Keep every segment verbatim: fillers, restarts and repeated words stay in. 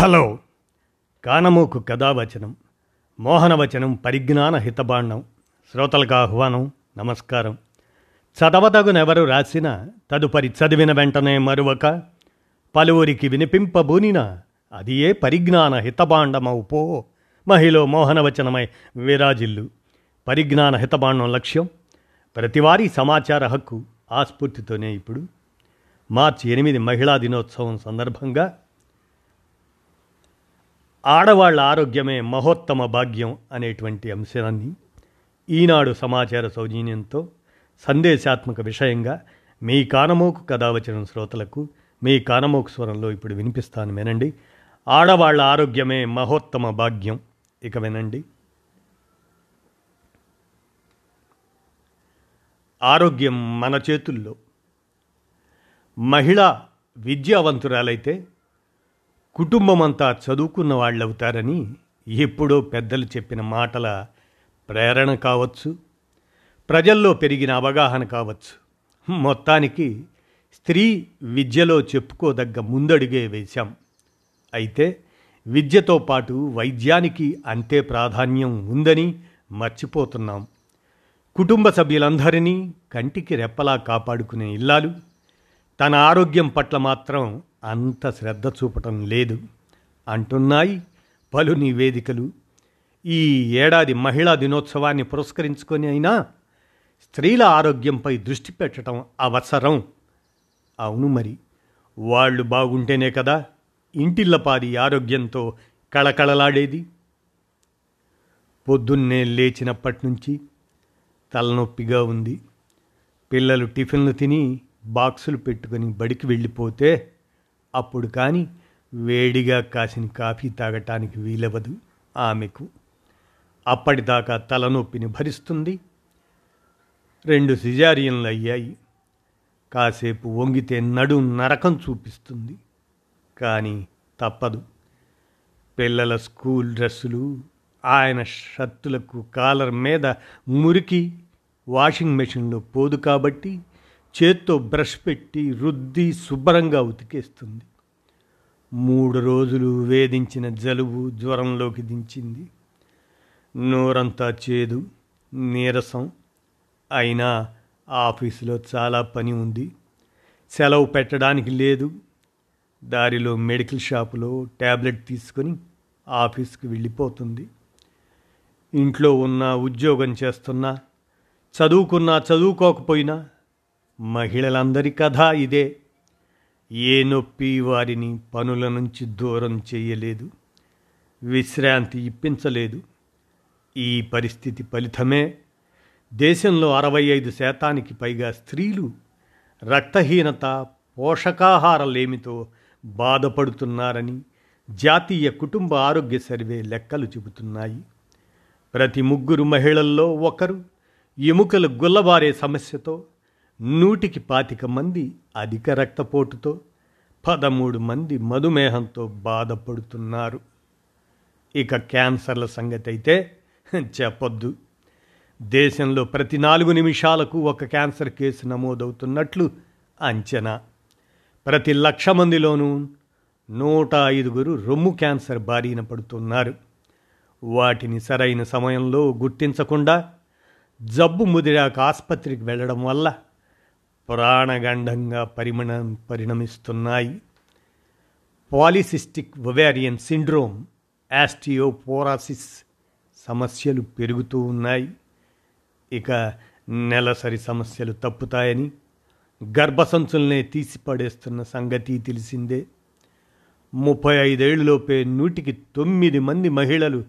Hello కానమూకు కథావచనం, మోహనవచనం, పరిజ్ఞాన హితబాండం శ్రోతలకు ఆహ్వానం. నమస్కారం. చదవదగునెవరు రాసిన తదుపరి చదివిన వెంటనే మరువక పలువురికి వినిపింపబూనినా అది ఏ పరిజ్ఞాన హితబాండమవు పో మహిళ మోహనవచనమై విరాజిల్లు. పరిజ్ఞాన హితబాండం లక్ష్యం ప్రతివారీ సమాచార హక్కు. ఆ స్ఫూర్తితోనే ఇప్పుడు మార్చి ఎనిమిది మహిళా దినోత్సవం సందర్భంగా ఆడవాళ్ల ఆరోగ్యమే మహోత్తమ భాగ్యం అనేటువంటి అంశాన్ని ఈనాడు సమాచార సౌజన్యంతో సందేశాత్మక విషయంగా మీ కానమోకు కథావచనం శ్రోతలకు మీ కానమోకు స్వరంలో ఇప్పుడు వినిపిస్తాను. వినండి. ఆడవాళ్ల ఆరోగ్యమే మహోత్తమ భాగ్యం. ఇక వినండి. ఆరోగ్యం మన చేతుల్లో. మహిళ విద్యావంతురాలైతే కుటుంబమంతా చదువుకున్న వాళ్ళవుతారని ఎప్పుడో పెద్దలు చెప్పిన మాటల ప్రేరణ కావచ్చు, ప్రజల్లో పెరిగిన అవగాహన కావచ్చు, మొత్తానికి స్త్రీ విద్యలో చెప్పుకోదగ్గ ముందడుగే వేశాం. అయితే విద్యతో పాటు వైద్యానికి అంతే ప్రాధాన్యం ఉందని మర్చిపోతున్నాం. కుటుంబ సభ్యులందరినీ కంటికి రెప్పలా కాపాడుకునే ఇల్లాలు తన ఆరోగ్యం పట్ల మాత్రం అంత శ్రద్ధ చూపటం లేదు అంటున్నాయి పలు నివేదికలు. ఈ ఏడాది మహిళా దినోత్సవాన్ని పురస్కరించుకొని అయినా స్త్రీల ఆరోగ్యంపై దృష్టి పెట్టడం అవసరం. అవును, మరి వాళ్ళు బాగుంటేనే కదా ఇంటిల్లపాది ఆరోగ్యంతో కళకళలాడేది. పొద్దున్నే లేచినప్పటి నుంచి తలనొప్పిగా ఉంది, పిల్లలు టిఫిన్లు తిని బాక్సులు పెట్టుకొని బడికి వెళ్ళిపోతే అప్పుడు కానీ వేడిగా కాసిన కాఫీ తాగటానికి వీలవదు ఆమెకు. అప్పటిదాకా తలనొప్పిని భరిస్తుంది. రెండు సిజారియన్లు అయ్యాయి. కాసేపు వంగితే నడు నరకం చూపిస్తుంది. కానీ తప్పదు. పిల్లల స్కూల్ డ్రెస్సులు, ఆయన షర్టులకు కాలర్ మీద మురికి, వాషింగ్ మెషిన్లో పోదు కాబట్టి చేత్తో బ్రష్ పెట్టి రుద్ది శుభ్రంగా ఉతికేస్తుంది. మూడు రోజులు వేధించిన జలుబు జ్వరంలోకి దించింది. నోరంతా చేదు, నీరసం. అయినా ఆఫీసులో చాలా పని ఉంది, సెలవు పెట్టడానికి లేదు. దారిలో మెడికల్ షాపులో ట్యాబ్లెట్ తీసుకొని ఆఫీస్కి వెళ్ళిపోతుంది. ఇంట్లో ఉన్న, ఉద్యోగం చేస్తున్నా, చదువుకున్నా, చదువుకోకపోయినా మహిళలందరి కథ ఇదే. ఏ నొప్పి వారిని పనుల నుంచి దూరం చేయలేదు, విశ్రాంతి ఇప్పించలేదు. ఈ పరిస్థితి ఫలితమే దేశంలో అరవై ఐదు శాతానికి పైగా స్త్రీలు రక్తహీనత, పోషకాహారలేమితో బాధపడుతున్నారని జాతీయ కుటుంబ ఆరోగ్య సర్వే లెక్కలు చెబుతున్నాయి. ప్రతి ముగ్గురు మహిళల్లో ఒకరు ఎముకలు గుల్లబారే సమస్యతో, నూటికి పాతిక మంది అధిక రక్తపోటుతో, పదమూడు మంది మధుమేహంతో బాధపడుతున్నారు. ఇక క్యాన్సర్ల సంగతి అయితే చెప్పొద్దు. దేశంలో ప్రతి నాలుగు నిమిషాలకు ఒక క్యాన్సర్ కేసు నమోదవుతున్నట్లు అంచనా. ప్రతి లక్ష మందిలోనూ నూట ఐదుగురు రొమ్ము క్యాన్సర్ బారిన పడుతున్నారు. వాటిని సరైన సమయంలో గుర్తించకుండా జబ్బు ముదిరాక ఆసుపత్రికి వెళ్ళడం వల్ల ప్రాణగండంగా పరిమణ పరిణమిస్తున్నాయి. పాలిసిస్టిక్ ఒవేరియన్ సిండ్రోమ్, యాస్టియోపోరాసిస్ సమస్యలు పెరుగుతూ ఉన్నాయి. ఇక నెలసరి సమస్యలు తప్పుతాయని గర్భసంచుల్నే తీసిపడేస్తున్న సంగతి తెలిసిందే. ముప్పై ఐదేళ్లలోపే నూటికి తొమ్మిది మంది మహిళలు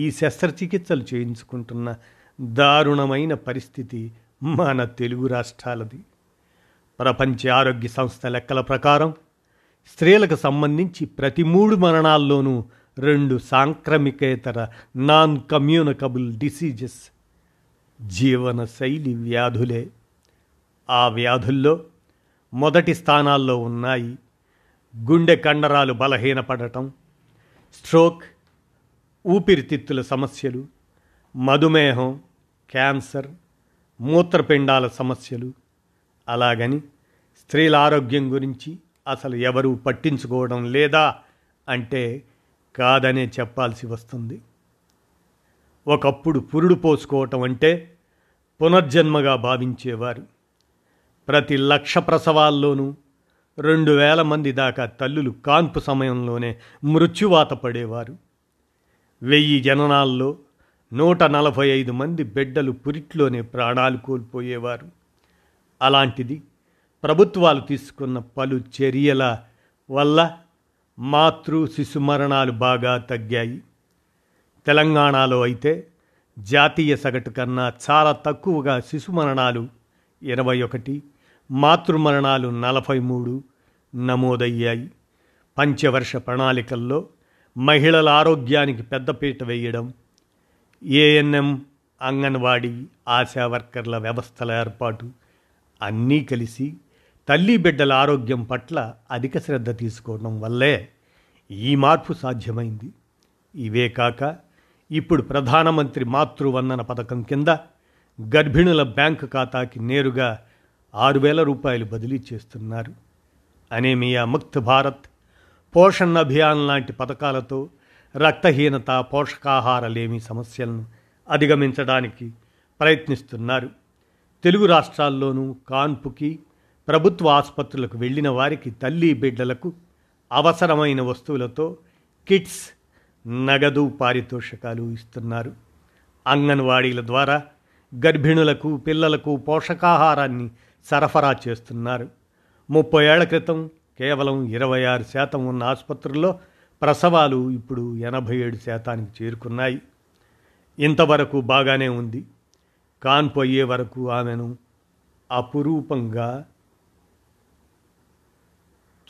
ఈ శస్త్రచికిత్సలు చేయించుకుంటున్న దారుణమైన పరిస్థితి మన తెలుగు రాష్ట్రాలది. ప్రపంచ ఆరోగ్య సంస్థ లెక్కల ప్రకారం స్త్రీలకు సంబంధించి ప్రతి మూడు మరణాల్లోనూ రెండు సాంక్రమికేతర నాన్ కమ్యూనికబుల్ డిసీజెస్, జీవనశైలి వ్యాధులే. ఆ వ్యాధుల్లో మొదటి స్థానాల్లో ఉన్నాయి గుండె కండరాలు బలహీనపడటం, స్ట్రోక్, ఊపిరితిత్తుల సమస్యలు, మధుమేహం, క్యాన్సర్, మూత్రపిండాల సమస్యలు. అలాగని స్త్రీల ఆరోగ్యం గురించి అసలు ఎవరూ పట్టించుకోవడం లేదా అంటే కాదనే చెప్పాల్సి వస్తుంది. ఒకప్పుడు పురుడు పోసుకోవటం అంటే పునర్జన్మగా భావించేవారు. ప్రతి లక్ష ప్రసవాల్లోనూ రెండు వేల మంది దాకా తల్లులు కాన్పు సమయంలోనే మృత్యువాత పడేవారు. వెయ్యి జననాల్లో నూట నలభై ఐదు మంది బిడ్డలు పురిట్లోనే ప్రాణాలు కోల్పోయేవారు. అలాంటిది ప్రభుత్వాలు తీసుకున్న పలు చర్యల వల్ల మాతృ శిశు మరణాలు బాగా తగ్గాయి. తెలంగాణలో అయితే జాతీయ సగటు కన్నా చాలా తక్కువగా శిశు మరణాలు ఇరవై ఒకటి మాతృమరణాలు నలభై మూడు నమోదయ్యాయి. పంచవర్ష ప్రణాళికల్లో మహిళల ఆరోగ్యానికి పెద్దపీట వేయడం, ఏఎన్ఎం, అంగన్వాడీ, ఆశా వర్కర్ల వ్యవస్థల ఏర్పాటు అన్నీ కలిసి తల్లి బిడ్డల ఆరోగ్యం పట్ల అధిక శ్రద్ధ తీసుకోవడం వల్లే ఈ మార్పు సాధ్యమైంది. ఇవే కాక ఇప్పుడు ప్రధానమంత్రి మాతృవందన పథకం కింద గర్భిణుల బ్యాంకు ఖాతాకి నేరుగా ఆరు వేల రూపాయలు బదిలీ చేస్తున్నారు. అనేమియా ముక్త్ భారత్, పోషణ్ అభియాన్ లాంటి పథకాలతో రక్తహీనత, పోషకాహార లేమి సమస్యలను అధిగమించడానికి ప్రయత్నిస్తున్నారు. తెలుగు రాష్ట్రాల్లోనూ కాన్పుకి ప్రభుత్వ ఆసుపత్రులకు వెళ్ళిన వారికి తల్లి బిడ్డలకు అవసరమైన వస్తువులతో కిట్స్, నగదు పారితోషికాలు ఇస్తున్నారు. అంగన్వాడీల ద్వారా గర్భిణులకు, పిల్లలకు పోషకాహారాన్ని సరఫరా చేస్తున్నారు. ముప్పై ఏళ్ల క్రితం కేవలం ఇరవై ఆరు శాతం ఉన్న ఆసుపత్రుల్లో ప్రసవాలు ఇప్పుడు ఎనభై ఏడు శాతానికి చేరుకున్నాయి. ఇంతవరకు బాగానే ఉంది. కాన్పు అయ్యే వరకు ఆమెను అపురూపంగా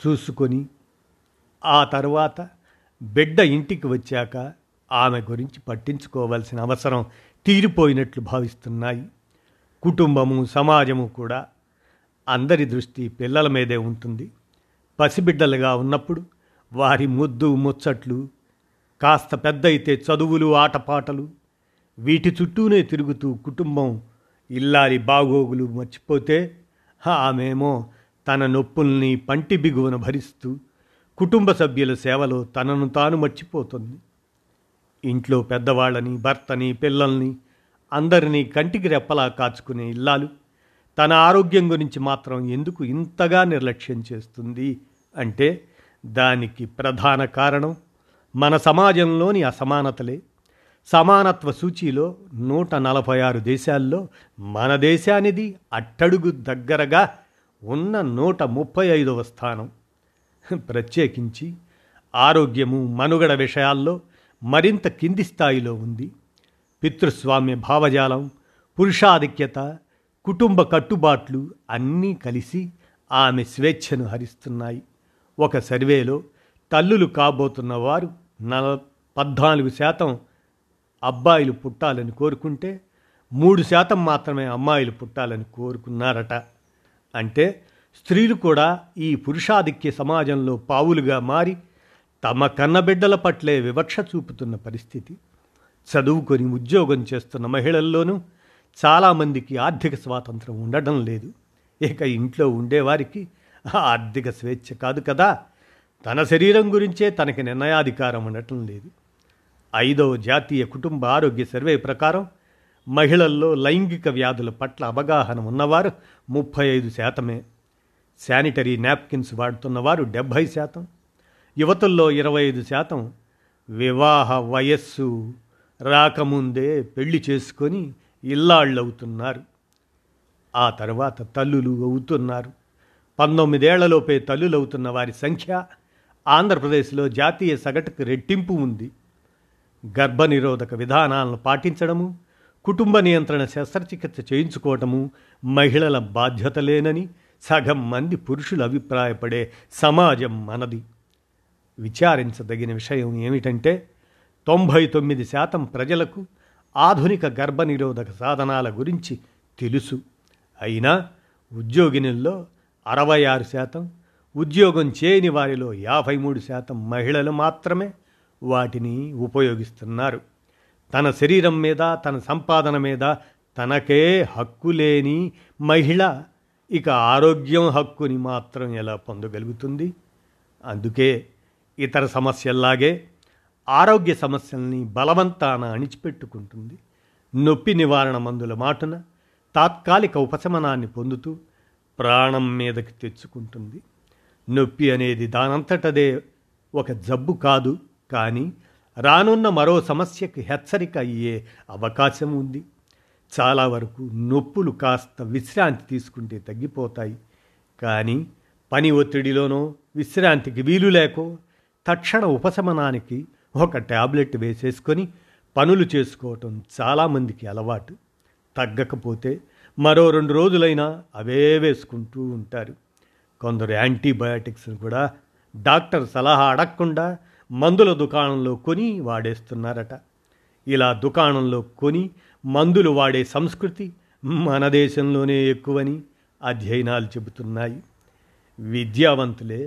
చూసుకొని ఆ తర్వాత బిడ్డ ఇంటికి వచ్చాక ఆమె గురించి పట్టించుకోవాల్సిన అవసరం తీరిపోయినట్లు భావిస్తున్నాయి. కుటుంబము, సమాజము కూడా అందరి దృష్టి పిల్లల మీదే ఉంటుంది. పసిబిడ్డలుగా ఉన్నప్పుడు వారి ముద్దు ముచ్చట్లు, కాస్త పెద్ద అయితే చదువులు, ఆటపాటలు, వీటి చుట్టూనే తిరుగుతూ కుటుంబం ఇల్లాలి బాగోగులు మర్చిపోతే ఆమెమో తన నొప్పుల్ని పంటి బిగువన భరిస్తూ కుటుంబ సభ్యుల సేవలో తనను తాను మర్చిపోతుంది. ఇంట్లో పెద్దవాళ్ళని, భర్తని, పిల్లల్ని అందరినీ కంటికి రెప్పలా కాచుకునే ఇల్లాలు తన ఆరోగ్యం గురించి మాత్రం ఎందుకు ఇంతగా నిర్లక్ష్యం చేస్తుంది అంటే దానికి ప్రధాన కారణం మన సమాజంలోని అసమానతలే. సమానత్వ సూచీలో నూట నలభై ఆరు దేశాల్లో మన దేశానిది అట్టడుగు దగ్గరగా ఉన్న నూట ముప్పై ఐదవ స్థానం. ప్రత్యేకించి ఆరోగ్యము, మనుగడ విషయాల్లో మరింత కింది స్థాయిలో ఉంది. పితృస్వామ్య భావజాలం, పురుషాధిక్యత, కుటుంబ కట్టుబాట్లు అన్నీ కలిసి ఆమె స్వేచ్ఛను హరిస్తున్నాయి. ఒక సర్వేలో తల్లులు కాబోతున్న వారు నల పద్నాలుగు శాతం అబ్బాయిలు పుట్టాలని కోరుకుంటే మూడు శాతం మాత్రమే అమ్మాయిలు పుట్టాలని కోరుకున్నారట. అంటే స్త్రీలు కూడా ఈ పురుషాధిక్య సమాజంలో పావులుగా మారి తమ కన్నబిడ్డల పట్లే వివక్ష చూపుతున్న పరిస్థితి. చదువుకొని ఉద్యోగం చేస్తున్న మహిళల్లోనూ చాలామందికి ఆర్థిక స్వాతంత్రం ఉండడం లేదు. ఇక ఇంట్లో ఉండేవారికి ఆర్థిక స్వేచ్ఛ కాదు కదా, తన శరీరం గురించే తనకి నిర్ణయాధికారం ఉండటం లేదు. ఐదవ జాతీయ కుటుంబ ఆరోగ్య సర్వే ప్రకారం మహిళల్లో లైంగిక వ్యాధుల పట్ల అవగాహన ఉన్నవారు ముప్పై ఐదు శాతమే. శానిటరీ నాప్కిన్స్ వాడుతున్నవారు డెబ్భై శాతం. యువతుల్లో ఇరవై ఐదు శాతం వివాహ వయస్సు రాకముందే పెళ్లి చేసుకొని ఇల్లాళ్ళవుతున్నారు. ఆ తర్వాత తల్లులు అవుతున్నారు. పంతొమ్మిదేళ్లలోపే తల్లులు అవుతున్న వారి సంఖ్య ఆంధ్రప్రదేశ్లో జాతీయ సగటుకు రెట్టింపు ఉంది. గర్భనిరోధక విధానాలను పాటించడము, కుటుంబ నియంత్రణ శస్త్రచికిత్స చేయించుకోవటము మహిళల బాధ్యతలేనని సగం మంది పురుషులు అభిప్రాయపడే సమాజం మనది. విచారించదగిన విషయం ఏమిటంటే తొంభై తొమ్మిది శాతం ప్రజలకు ఆధునిక గర్భనిరోధక సాధనాల గురించి తెలుసు. అయినా ఉద్యోగినుల్లో అరవై ఆరు శాతం, ఉద్యోగం చేయని వారిలో యాభై మూడు శాతం మహిళలు మాత్రమే వాటిని ఉపయోగిస్తున్నారు. తన శరీరం మీద, తన సంపాదన మీద తనకే హక్కు లేని మహిళ ఇక ఆరోగ్యం హక్కుని మాత్రం ఎలా పొందగలుగుతుంది? అందుకే ఇతర సమస్యల్లాగే ఆరోగ్య సమస్యల్ని బలవంతాన అణిచిపెట్టుకుంటుంది. నొప్పి నివారణ మందుల మాటున తాత్కాలిక ఉపశమనాన్ని పొందుతూ ప్రాణం మీదకి తెచ్చుకుంటుంది. నొప్పి అనేది దానంతటదే ఒక జబ్బు కాదు, కానీ రానున్న మరో సమస్యకు హెచ్చరిక అయ్యే అవకాశం ఉంది. చాలా వరకు నొప్పులు కాస్త విశ్రాంతి తీసుకుంటే తగ్గిపోతాయి, కానీ పని ఒత్తిడిలోనో విశ్రాంతికి వీలు లేకో తక్షణ ఉపశమనానికి ఒక ట్యాబ్లెట్ వేసేసుకొని పనులు చేసుకోవటం చాలామందికి అలవాటు. తగ్గకపోతే మరో రెండు రోజులైనా అవే వేసుకుంటూ ఉంటారు. కొందరు యాంటీబయాటిక్స్ను కూడా డాక్టర్ సలహా అడగకుండా మందుల దుకాణంలో కొని వాడేస్తున్నారట. ఇలా దుకాణంలో కొని మందులు వాడే సంస్కృతి మన దేశంలోనే ఎక్కువని అధ్యయనాలు చెబుతున్నాయి. విద్యావంతులే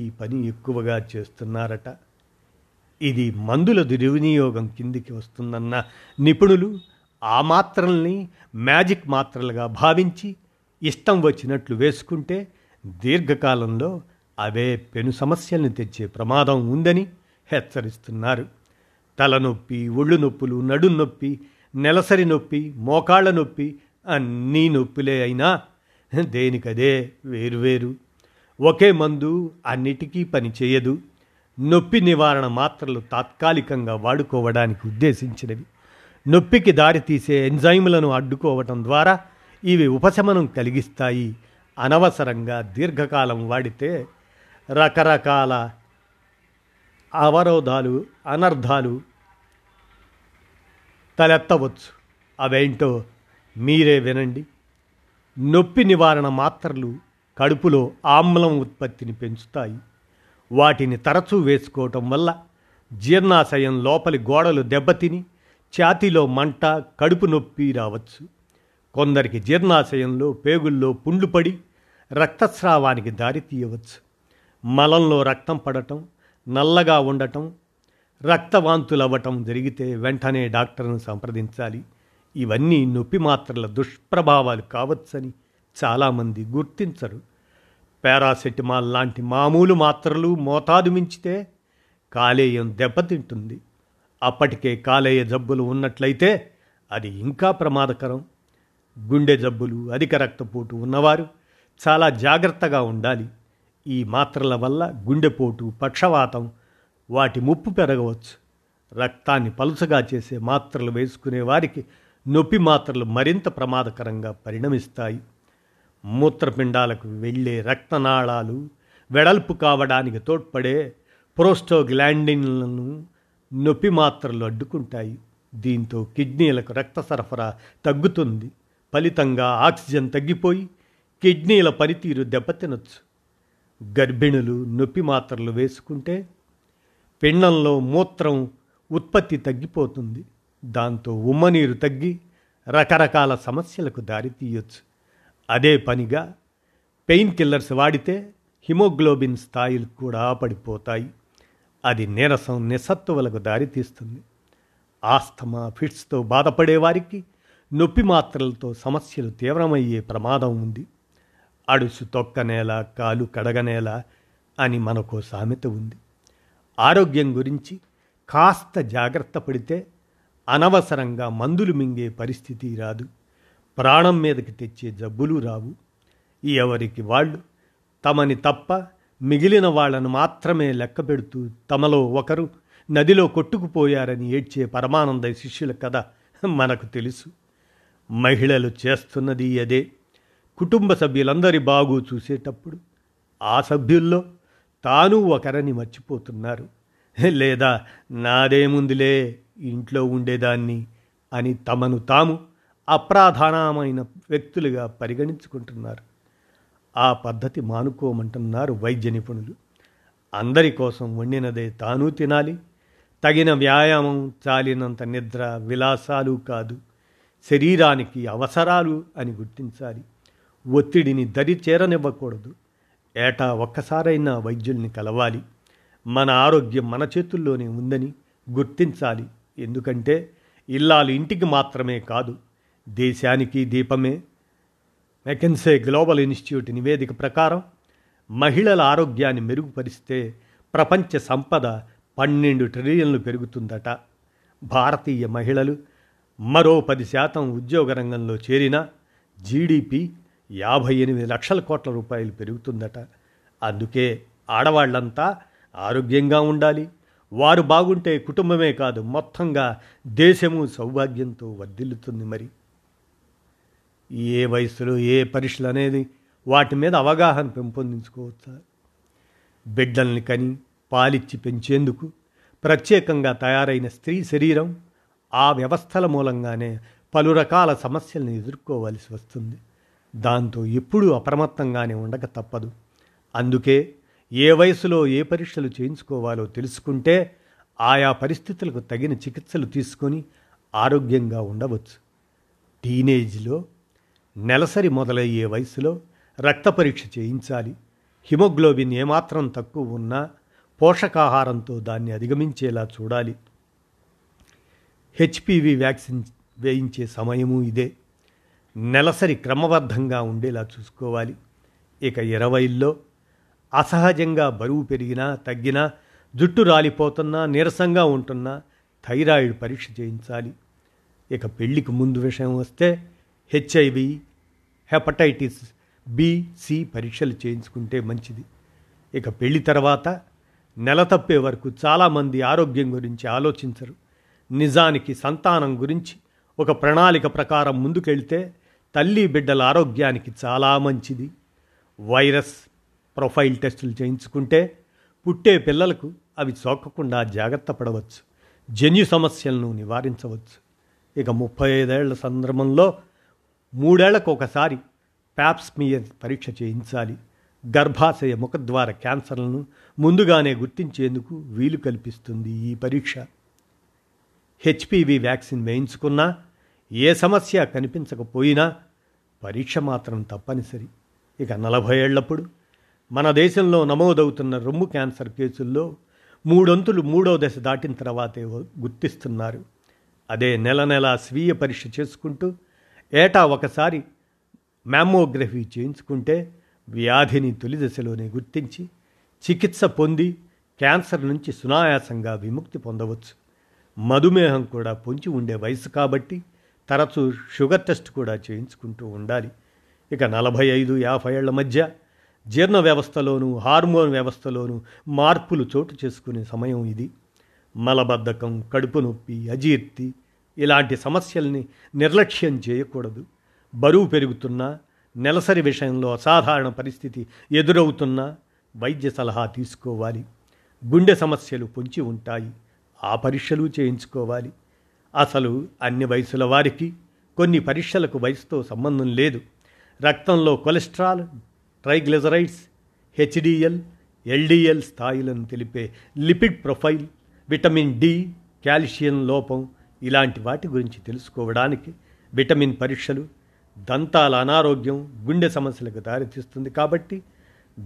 ఈ పని ఎక్కువగా చేస్తున్నారట. ఇది మందుల దుర్వినియోగం కిందికి వస్తుందన్న నిపుణులు ఆ మాత్రల్ని మ్యాజిక్ మాత్రలుగా భావించి ఇష్టం వచ్చినట్లు వేసుకుంటే దీర్ఘకాలంలో అవే పెను సమస్యల్ని తెచ్చే ప్రమాదం ఉందని హెచ్చరిస్తున్నారు. తలనొప్పి, ఒళ్ళు నొప్పులు, నడుం నొప్పి, నెలసరి నొప్పి, మోకాళ్ళ నొప్పి అన్నీ నొప్పులే, అయినా దేనికదే వేరువేరు. ఒకే మందు అన్నిటికీ పనిచేయదు. నొప్పి నివారణ మాత్రలు తాత్కాలికంగా వాడుకోవడానికి ఉద్దేశించినవి. నొప్పికి దారితీసే ఎంజైములను అడ్డుకోవటం ద్వారా ఇవి ఉపశమనం కలిగిస్తాయి. అనవసరంగా దీర్ఘకాలం వాడితే రకరకాల అవరోధాలు, అనర్థాలు తలెత్తవచ్చు. అవేంటో మీరే వినండి. నొప్పి నివారణ మాత్రలు కడుపులో ఆమ్లం ఉత్పత్తిని పెంచుతాయి. వాటిని తరచూ వేసుకోవటం వల్ల జీర్ణాశయం లోపలి గోడలు దెబ్బతిని ఛాతీలో మంట, కడుపు నొప్పి రావచ్చు. కొందరికి జీర్ణాశయంలో పేగుల్లో పుండ్లు పడి రక్తస్రావానికి దారితీయవచ్చు. మలంలో రక్తం పడటం, నల్లగా ఉండటం, రక్తవాంతులవ్వటం జరిగితే వెంటనే డాక్టర్ను సంప్రదించాలి. ఇవన్నీ నొప్పి మాత్రల దుష్ప్రభావాలు కావచ్చని చాలామంది గుర్తించరు. పారాసెటమాల్ లాంటి మామూలు మాత్రలు మోతాదు మించితే కాలేయం దెబ్బతింటుంది. అప్పటికే కాలేయ జబ్బులు ఉన్నట్లయితే అది ఇంకా ప్రమాదకరం. గుండె జబ్బులు, అధిక రక్తపోటు ఉన్నవారు చాలా జాగ్రత్తగా ఉండాలి. ఈ మాత్రల వల్ల గుండెపోటు, పక్షవాతం వాటి ముప్పు పెరగవచ్చు. రక్తాన్ని పలుచగా చేసే మాత్రలు వేసుకునే వారికి నొప్పి మాత్రలు మరింత ప్రమాదకరంగా పరిణమిస్తాయి. మూత్రపిండాలకు వెళ్ళే రక్తనాళాలు వెడల్పు కావడానికి తోడ్పడే ప్రోస్టోగ్లాండిన్లను నొప్పి మాత్రలు అడ్డుకుంటాయి. దీంతో కిడ్నీలకు రక్త సరఫరా తగ్గుతుంది. ఫలితంగా ఆక్సిజన్ తగ్గిపోయి కిడ్నీల పనితీరు దెబ్బతినొచ్చు. గర్భిణులు నొప్పి మాత్రలు వేసుకుంటే పిండంలో మూత్రం ఉత్పత్తి తగ్గిపోతుంది. దాంతో ఉమ్మనీరు తగ్గి రకరకాల సమస్యలకు దారితీయొచ్చు. అదే పనిగా పెయిన్ కిల్లర్స్ వాడితే హిమోగ్లోబిన్ స్థాయిలు కూడా పడిపోతాయి. అది నీరసం, నిస్సత్తువలకు దారితీస్తుంది. ఆస్తమా, ఫిట్స్తో బాధపడేవారికి నొప్పి మాత్రలతో సమస్యలు తీవ్రమయ్యే ప్రమాదం ఉంది. అడుసు తొక్కనేలా, కాలు కడగనేలా అని మనకు సామెత ఉంది. ఆరోగ్యం గురించి కాస్త జాగ్రత్త పడితే అనవసరంగా మందులు మింగే పరిస్థితి రాదు. ప్రాణం మీదకి తెచ్చే జబ్బులు రావు. ఎవరికి వాళ్ళు తమని తప్ప మిగిలిన వాళ్ళను మాత్రమే లెక్క పెడుతూ తమలో ఒకరు నదిలో కొట్టుకుపోయారని ఏడ్చే పరమానంద శిష్యుల కథ మనకు తెలుసు. మహిళలు చేస్తున్నది అదే. కుటుంబ సభ్యులందరి బాగు చూసేటప్పుడు ఆ సభ్యుల్లో తాను ఒకరని మర్చిపోతున్నారు. లేదా నాదేముందిలే ఇంట్లో ఉండేదాన్ని అని తమను తాము అప్రాధానమైన వ్యక్తులుగా పరిగణించుకుంటున్నారు. ఆ పద్ధతి మానుకోమంటున్నారు వైద్య నిపుణులు. అందరి కోసం వండినదే తాను తినాలి. తగిన వ్యాయామం, చాలినంత నిద్ర విలాసాలు కాదు, శరీరానికి అవసరాలు అని గుర్తించాలి. ఒత్తిడిని దరి చేరనివ్వకూడదు. ఏటా ఒక్కసారైనా వైద్యుల్ని కలవాలి. మన ఆరోగ్యం మన చేతుల్లోనే ఉందని గుర్తించాలి. ఎందుకంటే ఇల్లాలు ఇంటికి మాత్రమే కాదు, దేశానికి దీపమే. మెకెన్సే గ్లోబల్ ఇన్స్టిట్యూట్ నివేదిక ప్రకారం మహిళల ఆరోగ్యాన్ని మెరుగుపరిస్తే ప్రపంచ సంపద పన్నెండు ట్రిలియన్లు పెరుగుతుందట. భారతీయ మహిళలు మరో పది శాతం ఉద్యోగ రంగంలో చేరిన జీడిపి యాభై ఎనిమిది లక్షల కోట్ల రూపాయలు పెరుగుతుందట. అందుకే ఆడవాళ్ళంతా ఆరోగ్యంగా ఉండాలి. వారు బాగుంటే కుటుంబమే కాదు, మొత్తంగా దేశము సౌభాగ్యంతో వర్ధిల్లుతుంది. మరి ఏ వయసులో ఏ పరీక్షలు అనేది వాటి మీద అవగాహన పెంపొందించుకోవచ్చా? బిడ్డల్ని కని పాలిచ్చి పెంచేందుకు ప్రత్యేకంగా తయారైన స్త్రీ శరీరం ఆ వ్యవస్థల మూలంగానే పలు రకాల సమస్యలను ఎదుర్కోవాల్సి వస్తుంది. దాంతో ఎప్పుడూ అప్రమత్తంగానే ఉండక తప్పదు. అందుకే ఏ వయసులో ఏ పరీక్షలు చేయించుకోవాలో తెలుసుకుంటే ఆయా పరిస్థితులకు తగిన చికిత్సలు తీసుకొని ఆరోగ్యంగా ఉండవచ్చు. టీనేజ్లో నెలసరి మొదలయ్యే వయసులో రక్త పరీక్ష చేయించాలి. హిమోగ్లోబిన్ ఏమాత్రం తక్కువ ఉన్నా పోషకాహారంతో దాన్ని అధిగమించేలా చూడాలి. హెచ్పివి వ్యాక్సిన్ వేయించే సమయము ఇదే. నెలసరి క్రమబద్ధంగా ఉండేలా చూసుకోవాలి. ఇక ఇరవైల్లో అసహజంగా బరువు పెరిగినా తగ్గినా, జుట్టు రాలిపోతున్నా, నీరసంగా ఉంటున్నా థైరాయిడ్ పరీక్ష చేయించాలి. ఇక పెళ్లికి ముందు విషయం వస్తే హెచ్ఐవి, హెపటైటిస్ బి, సి పరీక్షలు చేయించుకుంటే మంచిది. ఇక పెళ్లి తర్వాత నెల తప్పే వరకు చాలామంది ఆరోగ్యం గురించి ఆలోచించరు. నిజానికి సంతానం గురించి ఒక ప్రణాళిక ప్రకారం ముందుకెళ్తే తల్లి బిడ్డల ఆరోగ్యానికి చాలా మంచిది. వైరస్ ప్రొఫైల్ టెస్టులు చేయించుకుంటే పుట్టే పిల్లలకు అవి సోకకుండా జాగ్రత్త పడవచ్చు. జన్యు సమస్యలను నివారించవచ్చు. ఇక ముప్పై ఐదేళ్ల సందర్భంలో మూడేళ్లకు ఒకసారి ప్యాప్స్మియర్ పరీక్ష చేయించాలి. గర్భాశయ ముఖద్వార క్యాన్సర్లను ముందుగానే గుర్తించేందుకు వీలు కల్పిస్తుంది ఈ పరీక్ష. హెచ్పివి వ్యాక్సిన్ వేయించుకున్నా, ఏ సమస్య కనిపించకపోయినా పరీక్ష మాత్రం తప్పనిసరి. ఇక నలభై ఏళ్లప్పుడు మన దేశంలో నమోదవుతున్న రొమ్ము క్యాన్సర్ కేసుల్లో మూడొంతులు మూడో దశ దాటిన తర్వాతే గుర్తిస్తున్నారు. అదే నెల నెల స్వీయ పరీక్ష చేసుకుంటూ ఏటా ఒకసారి మ్యామోగ్రఫీ చేయించుకుంటే వ్యాధిని తొలి దశలోనే గుర్తించి చికిత్స పొంది క్యాన్సర్ నుంచి సునాయాసంగా విముక్తి పొందవచ్చు. మధుమేహం కూడా పొంచి ఉండే వయసు కాబట్టి తరచూ షుగర్ టెస్ట్ కూడా చేయించుకుంటూ ఉండాలి. ఇక నలభై ఐదు యాభై ఏళ్ల మధ్య జీర్ణ వ్యవస్థలోనూ హార్మోన్ వ్యవస్థలోనూ మార్పులు చోటు చేసుకునే సమయం ఇది. మలబద్ధకం, కడుపు నొప్పి, అజీర్తి ఇలాంటి సమస్యల్ని నిర్లక్ష్యం చేయకూడదు. బరువు పెరుగుతున్నా, నెలసరి విషయంలో అసాధారణ పరిస్థితి ఎదురవుతున్నా వైద్య సలహా తీసుకోవాలి. గుండె సమస్యలు పొంచి ఉంటాయి, ఆ పరీక్షలు చేయించుకోవాలి. అసలు అన్ని వయసుల వారికి కొన్ని పరీక్షలకు వయసుతో సంబంధం లేదు. రక్తంలో కొలెస్ట్రాల్, ట్రైగ్లిజరైడ్స్, హెచ్డిఎల్, ఎల్డిఎల్ స్థాయిలను తెలిపే lipid profile, vitamin D, calcium లోపం ఇలాంటి వాటి గురించి తెలుసుకోవడానికి విటమిన్ పరీక్షలు, దంతాల అనారోగ్యం గుండె సమస్యలకు దారితీస్తుంది కాబట్టి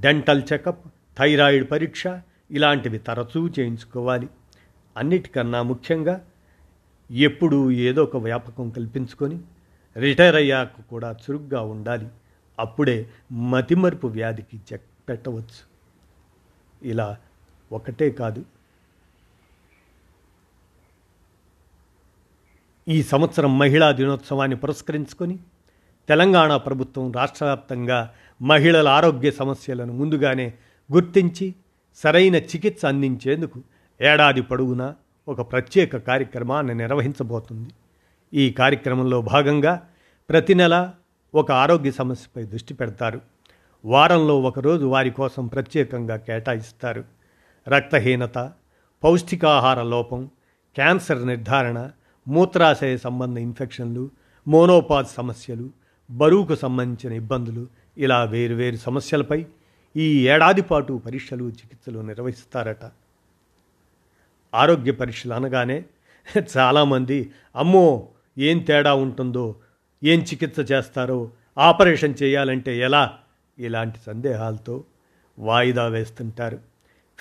డెంటల్ చెకప్, థైరాయిడ్ పరీక్ష ఇలాంటివి తరచూ చేయించుకోవాలి. అన్నిటికన్నా ముఖ్యంగా ఎప్పుడూ ఏదో ఒక వ్యాపకం కల్పించుకొని రిటైర్ అయ్యాక కూడా చురుగ్గా ఉండాలి. అప్పుడే మతిమరుపు వ్యాధికి చెక్ పెట్టవచ్చు. ఇలా ఒకటే కాదు, ఈ సంవత్సరం మహిళా దినోత్సవాన్ని పురస్కరించుకొని తెలంగాణ ప్రభుత్వం రాష్ట్ర వ్యాప్తంగా మహిళల ఆరోగ్య సమస్యలను ముందుగానే గుర్తించి సరైన చికిత్స అందించేందుకు ఏడాది పొడవునా ఒక ప్రత్యేక కార్యక్రమాన్ని నిర్వహించబోతుంది. ఈ కార్యక్రమంలో భాగంగా ప్రతి నెల ఒక ఆరోగ్య సమస్యపై దృష్టి పెడతారు. వారంలో ఒకరోజు వారి కోసం ప్రత్యేకంగా కేటాయిస్తారు. రక్తహీనత, పౌష్టికాహార లోపం, క్యాన్సర్ నిర్ధారణ, మూత్రాశయ సంబంధ ఇన్ఫెక్షన్లు, మోనోపాజ్ సమస్యలు, బరువుకు సంబంధించిన ఇబ్బందులు ఇలా వేరువేరు సమస్యలపై ఈ ఏడాది పాటు పరీక్షలు, చికిత్సలు నిర్వహిస్తారట. ఆరోగ్య పరీక్షలు అనగానే చాలామంది అమ్మో ఏం తేడా ఉంటుందో, ఏం చికిత్స చేస్తారో, ఆపరేషన్ చేయాలంటే ఎలా ఇలాంటి సందేహాలతో వాయిదా వేస్తుంటారు.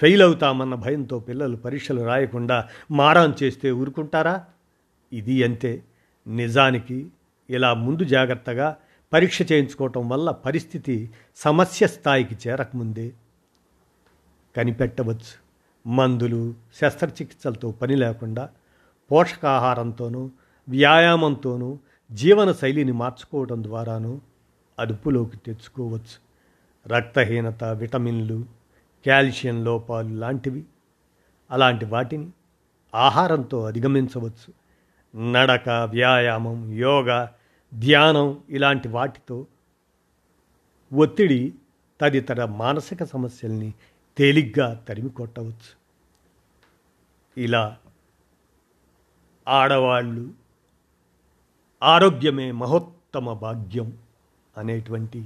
ఫెయిల్ అవుతామన్న భయంతో పిల్లలు పరీక్షలు రాయకుండా మారాం చేస్తే ఊరుకుంటారా? ఇది అంతే. నిజానికి ఇలా ముందు జాగ్రత్తగా పరీక్ష చేయించుకోవటం వల్ల పరిస్థితి సమస్య స్థాయికి చేరకముందే కనిపెట్టవచ్చు. మందులు శస్త్రచికిత్సలతో పని లేకుండా పోషకాహారంతోనూ వ్యాయామంతోనూ జీవనశైలిని మార్చుకోవడం ద్వారాను అదుపులోకి తెచ్చుకోవచ్చు. రక్తహీనత, విటమిన్లు, కాల్షియం లోపాలు లాంటివి అలాంటి వాటిని ఆహారంతో అధిగమించవచ్చు. నడక, వ్యాయామం, యోగా, ధ్యానం ఇలాంటి వాటితో ఒత్తిడి తదితర మానసిక సమస్యల్ని తేలిగ్గా తరిమి కొట్టవచ్చు. ఇలా ఆడవాళ్ళు ఆరోగ్యమే మహోత్తమ భాగ్యం అనేటువంటి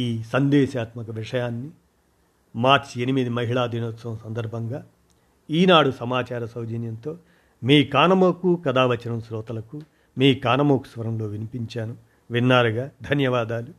ఈ సందేశాత్మక విషయాన్ని మార్చి ఎనిమిది మహిళా దినోత్సవం సందర్భంగా ఈనాడు సమాచార సౌజన్యంతో మీ కానమోకు కథావచనం శ్రోతలకు మీ కానమోకు స్వరంలో వినిపించాను. విన్నారుగా. ధన్యవాదాలు.